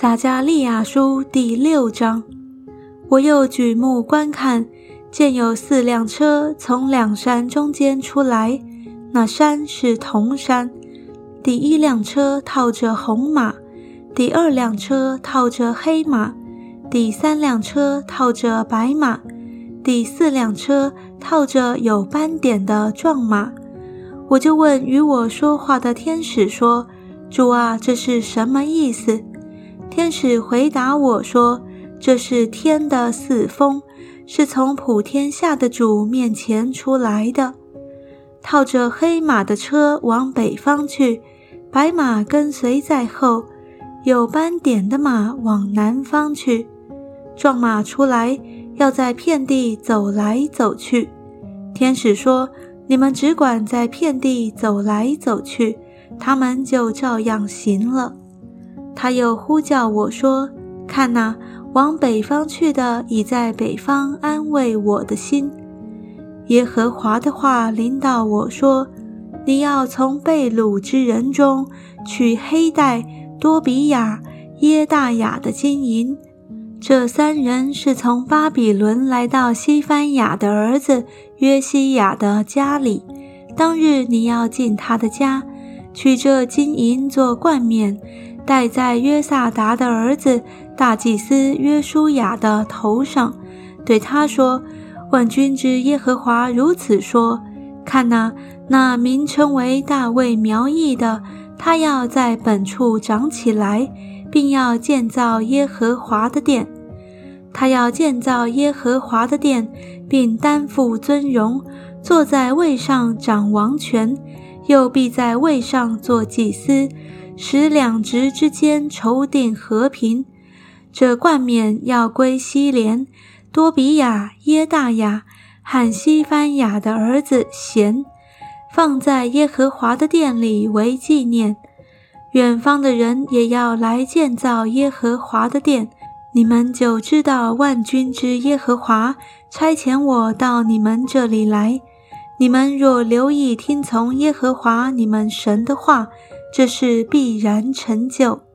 撒迦利亚书第6章。我又举目观看，见有4辆车从2山中间出来，那山是铜山。第1辆车套着红马，第2辆车套着黑马，第3辆车套着白马，第4辆车套着有斑点的壮马。我就问与我说话的天使说，主啊，这是什么意思？天使回答我说，这是天的四风，是从普天下的主面前出来的。套着黑马的车往北方去，白马跟随在后，有斑点的马往南方去。壮马出来，要在遍地走来走去。天使说，你们只管在遍地走来走去，他们就照样行了。他又呼叫我说，看哪，往北方去的已在北方安慰我的心。耶和华的话临到我说，你要从被掳之人中取黑带、多比亚、耶大雅的金银。这3人是从巴比伦来到西番雅的儿子约西亚的家里，当日你要进他的家，取这金银做冠冕，戴在约萨达的儿子大祭司约书亚的头上，对他说，万军之耶和华如此说，看哪，那名称为大卫苗裔的，他要在本处长起来，并要建造耶和华的殿。他要建造耶和华的殿，并担负尊荣，坐在位上掌王权，又必在位上做祭司，使2职之间筹定和平。这冠冕要归西连、多比亚、耶大雅和西番雅的儿子贤，放在耶和华的殿里为纪念。远方的人也要来建造耶和华的殿，你们就知道万军之耶和华差遣我到你们这里来。你们若留意听从耶和华你们神的话，这事必然成就。